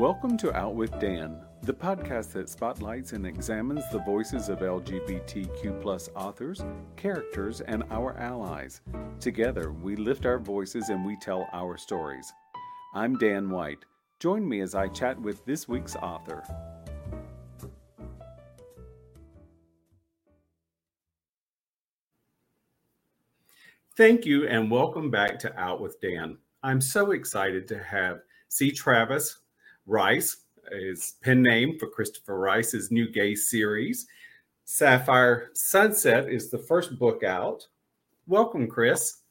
Welcome to Out With Dan, the podcast that spotlights and examines the voices of LGBTQ+ authors, characters, and our allies. Together, we lift our voices and we tell our stories. I'm Dan White. Join me as I chat with this week's author. Thank you and welcome back to Out With Dan. I'm so excited to have C. Travis Rice, his pen name for Christopher Rice's new gay series. Sapphire Sunset is the first book out. Welcome, Chris.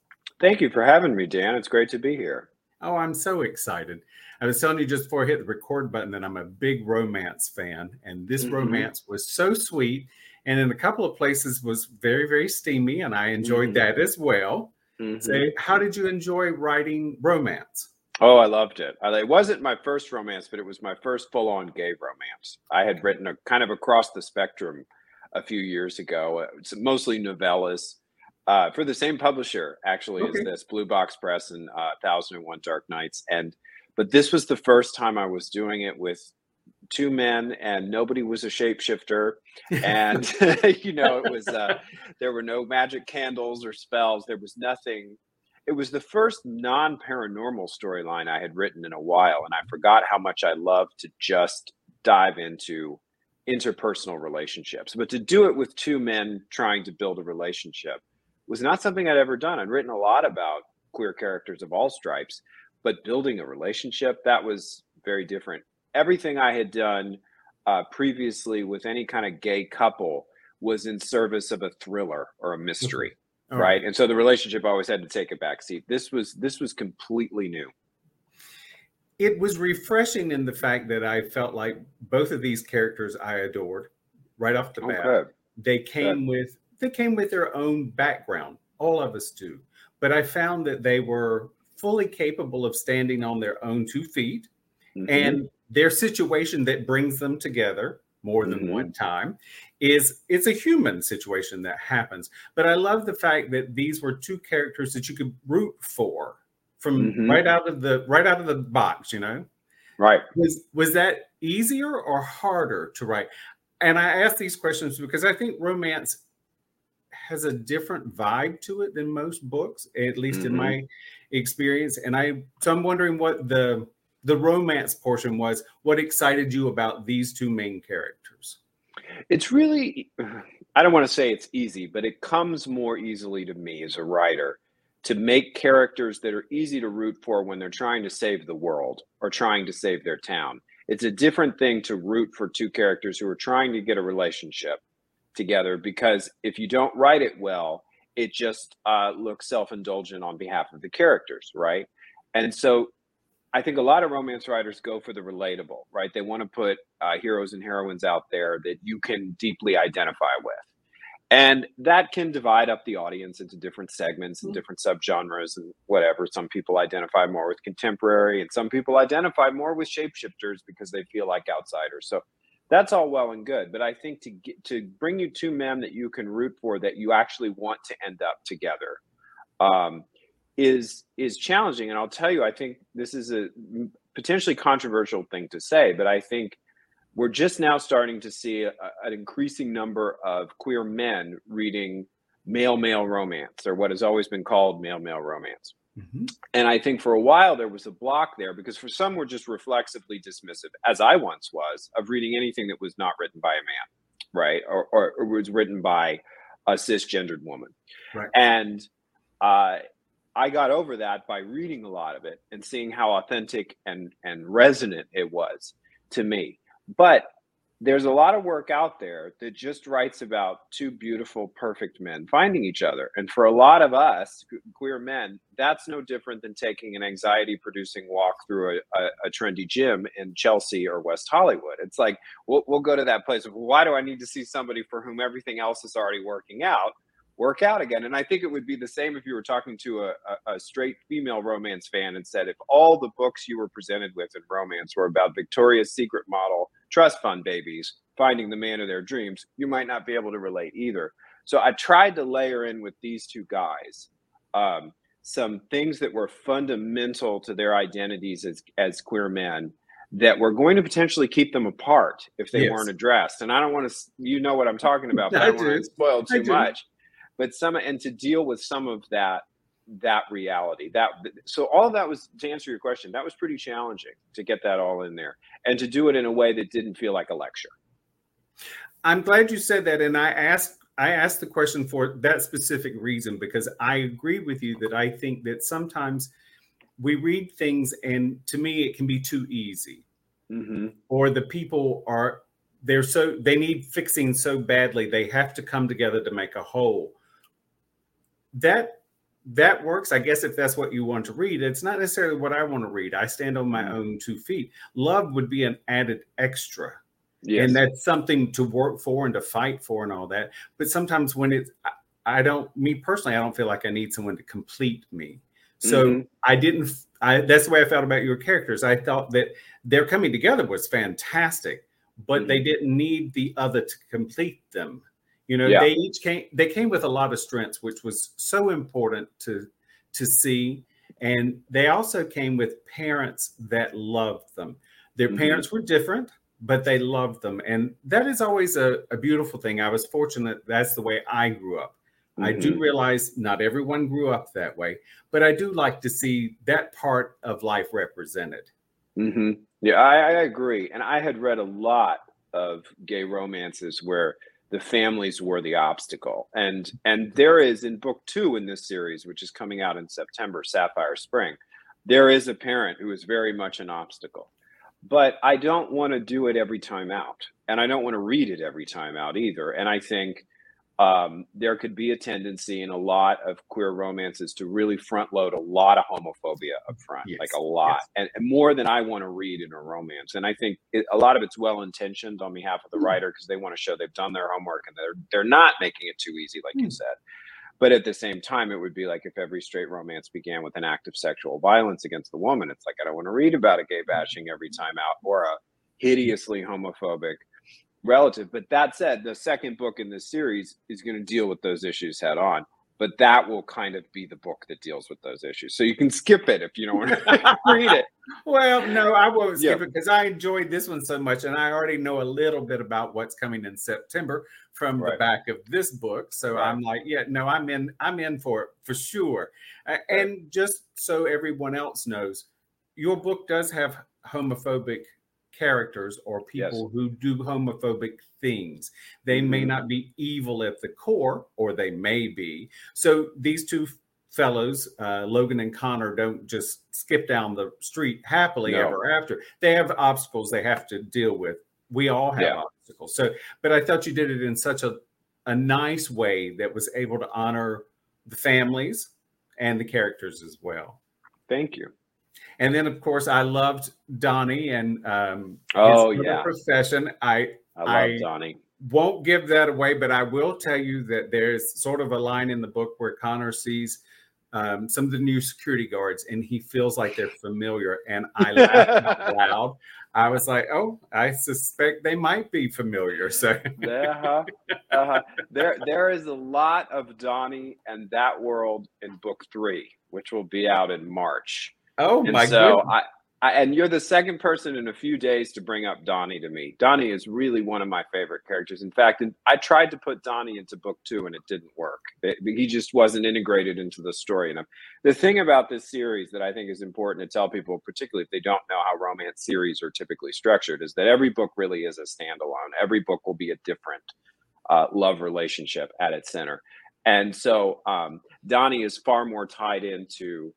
Thank you for having me, Dan. It's great to be here. Oh, I'm so excited. I was telling you just before I hit the record button that I'm a big romance fan, and this romance was so sweet, and in a couple of places was very, very steamy, and I enjoyed that as well. So how did you enjoy writing romance? Oh, I loved it. It wasn't my first romance, but it was my first full-on gay romance. I had written a kind of across the spectrum a few years ago, mostly novellas, for the same publisher, actually, as this, Blue Box Press and 1001 Dark Nights. But this was the first time I was doing it with two men, and nobody was a shapeshifter. And, you know, it was, there were no magic candles or spells. There was nothing. It was the first non-paranormal storyline I had written in a while. And I forgot how much I loved to just dive into interpersonal relationships. But to do it with two men trying to build a relationship was not something I'd ever done. I'd written a lot about queer characters of all stripes, but building a relationship, that was very different. Everything I had done previously with any kind of gay couple was in service of a thriller or a mystery, right? And so the relationship always had to take a backseat. This was completely new. It was refreshing in the fact that I felt like both of these characters I adored right off the bat. They came with their own background. All of us do. But I found that they were fully capable of standing on their own 2 feet and their situation that brings them together more than one time it's a human situation that happens. But I love the fact that these were two characters that you could root for from right out of the box, you know? Right. Was that easier or harder to write? And I ask these questions because I think romance has a different vibe to it than most books, at least in my experience. And I'm wondering what the romance portion was. What excited you about these two main characters? It's really, I don't want to say it's easy, but it comes more easily to me as a writer to make characters that are easy to root for when they're trying to save the world or trying to save their town. It's a different thing to root for two characters who are trying to get a relationship together, because if you don't write it well, it just looks self-indulgent on behalf of the characters, right? And so I think a lot of romance writers go for the relatable, right? They want to put heroes and heroines out there that you can deeply identify with. And that can divide up the audience into different segments and different subgenres and whatever. Some people identify more with contemporary and some people identify more with shapeshifters because they feel like outsiders. So that's all well and good. But I think to bring you two men that you can root for, that you actually want to end up together, is challenging. And I'll tell you, I think this is a potentially controversial thing to say, but I think we're just now starting to see an increasing number of queer men reading male-male romance, or what has always been called male-male romance. And I think for a while there was a block there, because for some were just reflexively dismissive, as I once was, of reading anything that was not written by a man, right? Or was written by a cisgendered woman. Right. And I got over that by reading a lot of it and seeing how authentic and resonant it was to me. But there's a lot of work out there that just writes about two beautiful, perfect men finding each other. And for a lot of us, queer men, that's no different than taking an anxiety-producing walk through a trendy gym in Chelsea or West Hollywood. It's like, we'll go to that place of, why do I need to see somebody for whom everything else is already working out, work out again? And I think it would be the same if you were talking to a straight female romance fan and said, if all the books you were presented with in romance were about Victoria's Secret model trust fund babies finding the man of their dreams, you might not be able to relate either. So I tried to layer in with these two guys some things that were fundamental to their identities as queer men that were going to potentially keep them apart if they weren't addressed. And I don't want to, you know what I'm talking about, but I don't want to spoil too much. But some, and to deal with some of that reality, that, so all that was, to answer your question, that was pretty challenging to get that all in there and to do it in a way that didn't feel like a lecture. I'm glad you said that. And I asked the question for that specific reason, because I agree with you that I think that sometimes we read things and to me it can be too easy, or the people are, they need fixing so badly. They have to come together to make a whole. That works, I guess, if that's what you want to read. It's not necessarily what I want to read. I stand on my own 2 feet. Love would be an added extra. Yes. And that's something to work for and to fight for and all that. But sometimes when it's, I don't feel like I need someone to complete me. So that's the way I felt about your characters. I thought that their coming together was fantastic, but they didn't need the other to complete them. You know, they each came with a lot of strengths, which was so important to see. And they also came with parents that loved them. Their parents were different, but they loved them. And that is always a beautiful thing. I was fortunate that's the way I grew up. I do realize not everyone grew up that way, but I do like to see that part of life represented. Yeah, I agree. And I had read a lot of gay romances where the families were the obstacle. And there is, in book 2 in this series, which is coming out in September, Sapphire Spring, there is a parent who is very much an obstacle. But I don't want to do it every time out. And I don't want to read it every time out either. And I think there could be a tendency in a lot of queer romances to really front load a lot of homophobia up front, like a lot, and more than I want to read in a romance. And I think a lot of it's well-intentioned on behalf of the writer, because they want to show they've done their homework and they're not making it too easy, like you said. But at the same time, it would be like if every straight romance began with an act of sexual violence against the woman. It's like, I don't want to read about a gay bashing every time out or a hideously homophobic relative. But that said, the second book in this series is going to deal with those issues head on, but that will kind of be the book that deals with those issues. So you can skip it if you don't want to read it. Well, no, I won't skip it because I enjoyed this one so much. And I already know a little bit about what's coming in September from the back of this book. So I'm like, I'm in for it for sure. And just so everyone else knows, your book does have homophobic characters or people who do homophobic things. They may not be evil at the core, or they may be. So these two fellows, Logan and Connor, don't just skip down the street happily ever after. They have obstacles they have to deal with. We all have obstacles. So, but I thought you did it in such a nice way that was able to honor the families and the characters as well. Thank you. And then, of course, I loved Donnie and his profession. I love Donnie. Won't give that away, but I will tell you that there's sort of a line in the book where Connor sees some of the new security guards, and he feels like they're familiar. And I laughed out loud. I was like, "Oh, I suspect they might be familiar." So, there is a lot of Donnie and that world in book 3, which will be out in March. Oh, and my God. So and you're the second person in a few days to bring up Donnie to me. Donnie is really one of my favorite characters. In fact, I tried to put Donnie into book 2 and it didn't work. He just wasn't integrated into the story enough. The thing about this series that I think is important to tell people, particularly if they don't know how romance series are typically structured, is that every book really is a standalone. Every book will be a different love relationship at its center. And so Donnie is far more tied into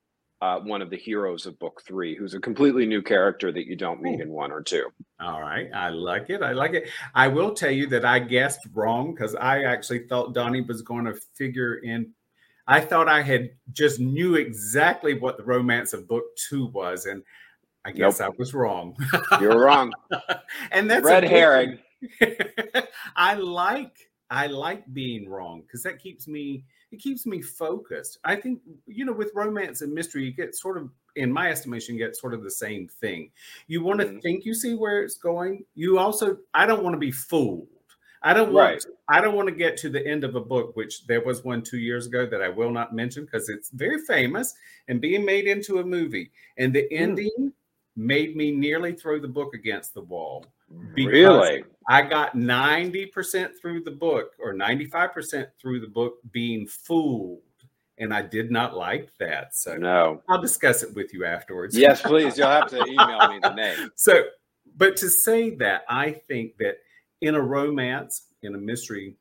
one of the heroes of book 3, who's a completely new character that you don't meet in 1 or 2. All right. I like it. I will tell you that I guessed wrong because I actually thought Donnie was going to figure in. I thought I had just knew exactly what the romance of book 2 was. And I guess I was wrong. You're wrong. And that's red herring. I like being wrong because that keeps me focused. I think, you know, with romance and mystery, you get sort of, in my estimation, you get sort of the same thing. You want to think you see where it's going. You also, I don't want to be fooled. I don't want to get to the end of a book, which there was one 2 years ago that I will not mention because it's very famous and being made into a movie. And the ending made me nearly throw the book against the wall. Really? I got 90% through the book or 95% through the book being fooled. And I did not like that. So no. I'll discuss it with you afterwards. Yes, please. You'll have to email me the name. So, but to say that, I think that in a romance, in a mystery,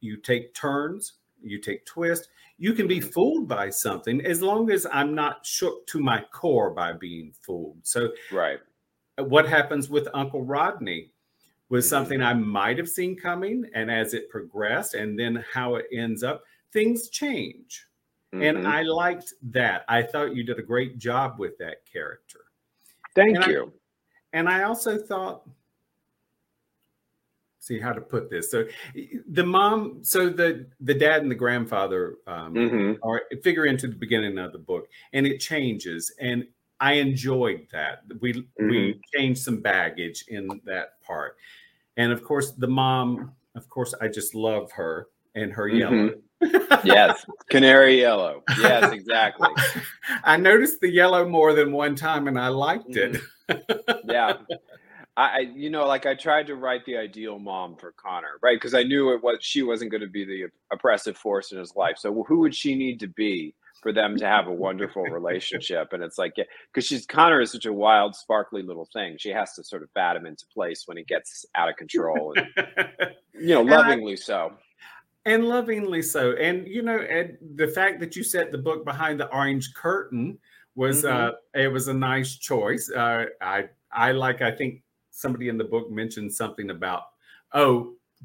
you take turns, you take twists. You can be fooled by something as long as I'm not shook to my core by being fooled. So right. What happens with Uncle Rodney was something I might have seen coming. And as it progressed and then how it ends up, things change. Mm-hmm. And I liked that. I thought you did a great job with that character. Thank you. And I also thought, see how to put this. So the mom, so the dad and the grandfather are figure into the beginning of the book, and it changes. And I enjoyed that. We changed some baggage in that part. And of course, the mom, of course, I just love her and her yellow. Yes, canary yellow. Yes, exactly. I noticed the yellow more than one time, and I liked it. Yeah. I tried to write the ideal mom for Connor, right? Because I knew she wasn't going to be the oppressive force in his life. So who would she need to be for them to have a wonderful relationship? And it's like, yeah, because Connor is such a wild, sparkly little thing. She has to sort of bat him into place when he gets out of control, and lovingly so. And Ed, the fact that you set the book behind the orange curtain was it was a nice choice. I think somebody in the book mentioned something about,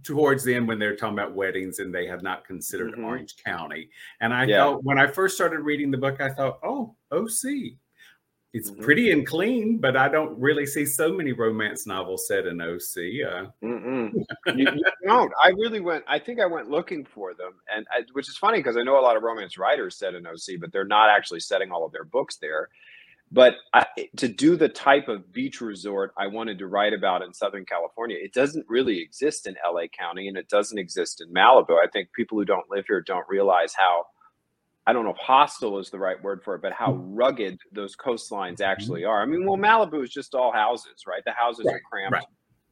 towards the end when they're talking about weddings and they have not considered Orange County. And I thought when I first started reading the book, I thought, OC. It's pretty and clean, but I don't really see so many romance novels set in OC. You don't. I think I went looking for them, which is funny because I know a lot of romance writers set in OC, but they're not actually setting all of their books there. But to do the type of beach resort I wanted to write about in Southern California, it doesn't really exist in LA County, and it doesn't exist in Malibu. I think people who don't live here don't realize how, I don't know if hostile is the right word for it, but how rugged those coastlines actually are. I mean, Malibu is just all houses, right? The houses are cramped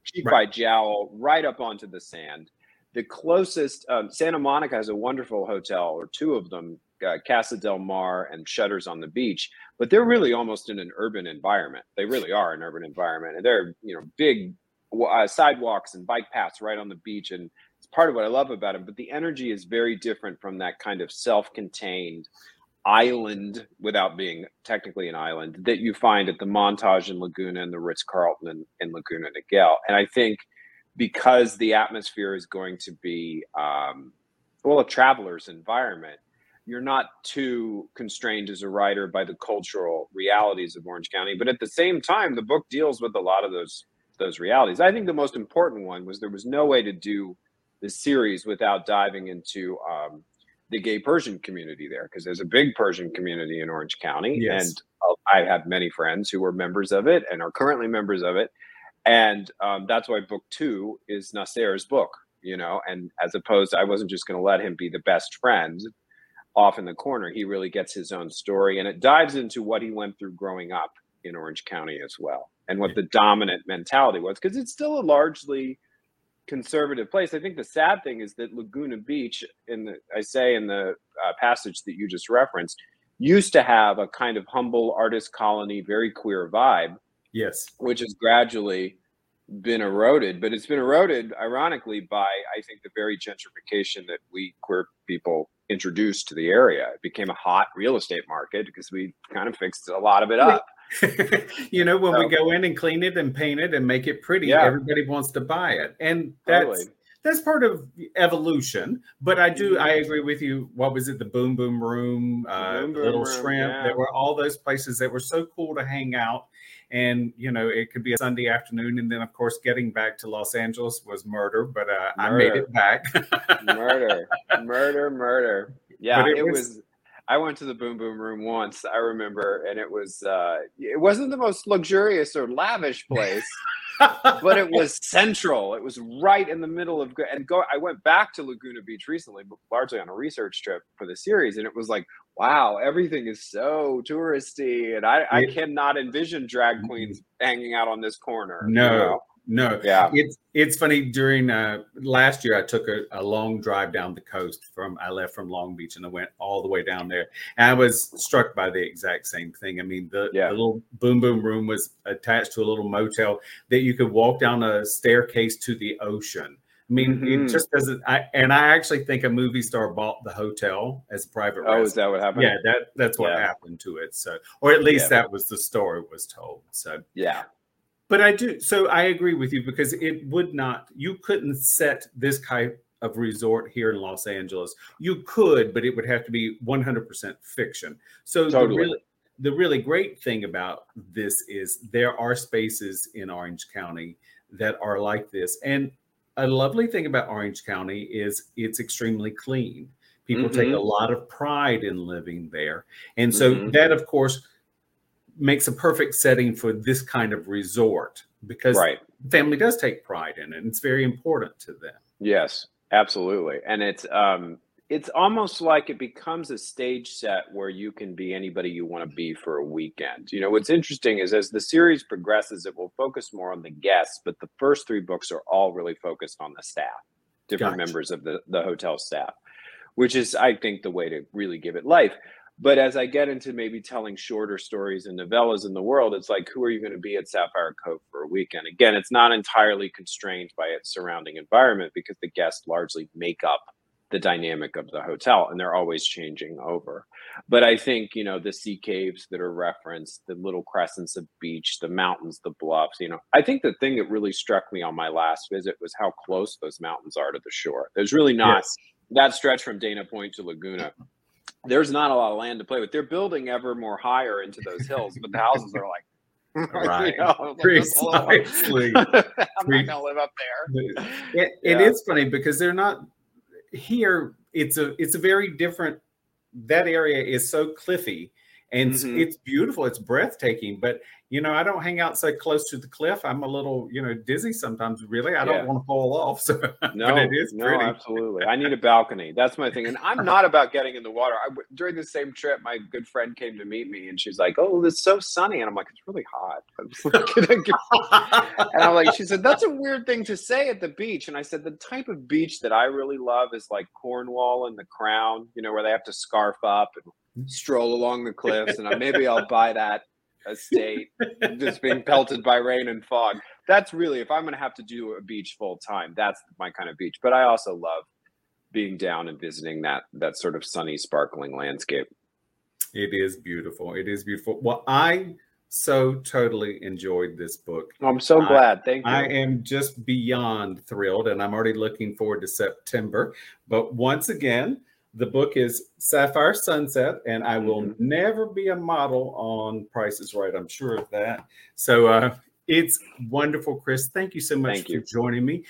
cheek by jowl, right up onto the sand. The closest, Santa Monica has a wonderful hotel, or two of them, Casa del Mar and Shutters on the Beach, but they're really almost in an urban environment. They really are an urban environment, and they're big sidewalks and bike paths right on the beach, and it's part of what I love about them. But the energy is very different from that kind of self-contained island, without being technically an island, that you find at the Montage in Laguna and the Ritz-Carlton in Laguna Niguel. And I think because the atmosphere is going to be a traveler's environment, you're not too constrained as a writer by the cultural realities of Orange County. But at the same time, the book deals with a lot of those realities. I think the most important one was there was no way to do the series without diving into the gay Persian community there, because there's a big Persian community in Orange County. Yes. And I have many friends who were members of it and are currently members of it. And that's why book 2 is Nasser's book, and as opposed to, I wasn't just going to let him be the best friend off in the corner. He really gets his own story, and it dives into what he went through growing up in Orange County as well, and what the dominant mentality was, because it's still a largely conservative place. I think the sad thing is that Laguna Beach, in the passage that you just referenced, used to have a kind of humble artist colony, very queer vibe, yes, which has gradually been eroded. But it's been eroded, ironically, by, I think, the very gentrification that we queer people introduced to the area. It became a hot real estate market because we kind of fixed a lot of it up. We go in and clean it and paint it and make it pretty, everybody wants to buy it. And that's part of evolution. But I agree with you. What was it? The Boom Boom Room, Little Shrimp. Yeah. There were all those places that were so cool to hang out. And, it could be a Sunday afternoon. And then, of course, getting back to Los Angeles was murder. But I made it back. Murder. Yeah, but it was. I went to the Boom Boom Room once, I remember, and it was it wasn't the most luxurious or lavish place, but it was central. It was right in the middle of I went back to Laguna Beach recently, but largely on a research trip for the series, and it was like, wow, everything is so touristy, and I cannot envision drag queens hanging out on this corner. No. Yeah. It's funny. During last year, I took a long drive down the coast I left from Long Beach and I went all the way down there. And I was struck by the exact same thing. I mean, the little boom boom room was attached to a little motel that you could walk down a staircase to the ocean. I mean, it just doesn't. I actually think a movie star bought the hotel as a private residence. Oh, is that what happened? Yeah, that's what happened to it. So, or at least that was the story was told. So, yeah. But I do. So I agree with you, because it would not. You couldn't set this type of resort here in Los Angeles. You could, but it would have to be 100% fiction. So totally. The really great thing about this is there are spaces in Orange County that are like this. And a lovely thing about Orange County is it's extremely clean. People take a lot of pride in living there. And so that, of course, makes a perfect setting for this kind of resort, because family does take pride in it, and it's very important to them. Yes, absolutely. And it's almost like it becomes a stage set where you can be anybody you want to be for a weekend. You know, what's interesting is as the series progresses, it will focus more on the guests, but the first three books are all really focused on the staff, different members of the hotel staff, which is, I think, the way to really give it life. But as I get into maybe telling shorter stories and novellas in the world, it's like, who are you going to be at Sapphire Cove for a weekend? Again, it's not entirely constrained by its surrounding environment, because the guests largely make up the dynamic of the hotel, and they're always changing over. But I think, you know, the sea caves that are referenced, the little crescents of beach, the mountains, the bluffs, you know, I think the thing that really struck me on my last visit was how close those mountains are to the shore. There's really not that stretch from Dana Point to Laguna. There's not a lot of land to play with. They're building ever more higher into those hills, but the houses are like, right, you know, precisely. I'm not gonna live up there. It is funny, because they're not here. It's a very different. That area is so cliffy, and it's beautiful. It's breathtaking. But you know, I don't hang out so close to the cliff. I'm a little, you know, dizzy sometimes. Really, I don't want to fall off. So no, but it is pretty. Absolutely. I need a balcony. That's my thing. And I'm not about getting in the water. During the same trip, my good friend came to meet me, and she's like, "Oh, it's so sunny," and I'm like, "It's really hot." And I'm like, she said, "That's a weird thing to say at the beach." And I said, "The type of beach that I really love is like Cornwall and The Crown, you know, where they have to scarf up and stroll along the cliffs, and maybe I'll buy that estate just being pelted by rain and fog." That's really, if I'm going to have to do a beach full time, that's my kind of beach. But I also love being down and visiting that sort of sunny, sparkling landscape. It is beautiful. It is beautiful. Well, I so totally enjoyed this book. I'm so glad. Thank you. I am just beyond thrilled, and I'm already looking forward to September. But once again, the book is Sapphire Sunset, and I will never be a model on Price is Right. I'm sure of that. So it's wonderful, Chris. Thank you so much for joining me.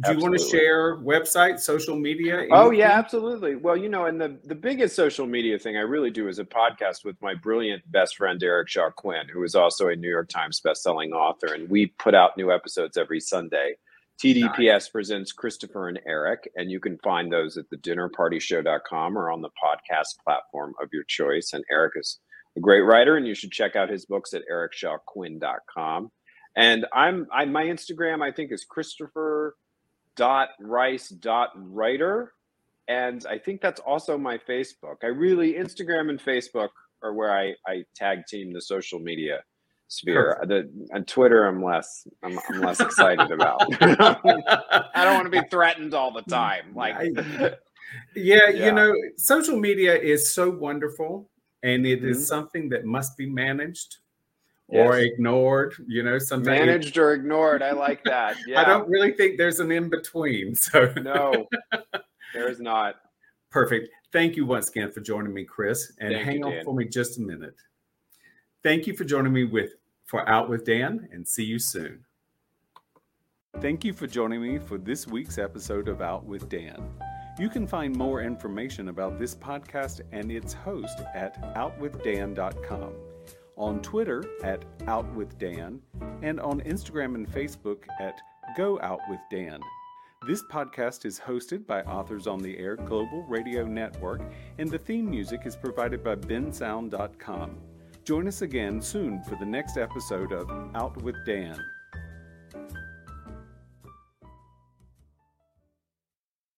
Do you want to share website, social media? Anything? Oh, yeah, absolutely. Well, you know, and the biggest social media thing I really do is a podcast with my brilliant best friend, Eric Shaw Quinn, who is also a New York Times bestselling author. And we put out new episodes every Sunday. TDPS presents Christopher and Eric, and you can find those at the dinnerpartyshow.com or on the podcast platform of your choice. And Eric is a great writer, and you should check out his books at ericshawquinn.com. And my Instagram, I think, is christopher.rice.writer, and I think that's also my Facebook. Instagram and Facebook are where I tag team the social media sphere. On Twitter, I'm less excited about. I don't want to be threatened all the time. You know, social media is so wonderful, and it is something that must be managed or ignored. You know, sometimes managed or ignored. I like that. Yeah. I don't really think there's an in between. So no, there is not. Perfect. Thank you once again for joining me, Chris. And hang on for me just a minute. Thank you for joining me for Out With Dan, and see you soon. Thank you for joining me for this week's episode of Out With Dan. You can find more information about this podcast and its host at outwithdan.com, on Twitter at outwithdan, and on Instagram and Facebook at GoOutWithDan. This podcast is hosted by Authors on the Air Global Radio Network, and the theme music is provided by bensound.com. Join us again soon for the next episode of Out With Dan.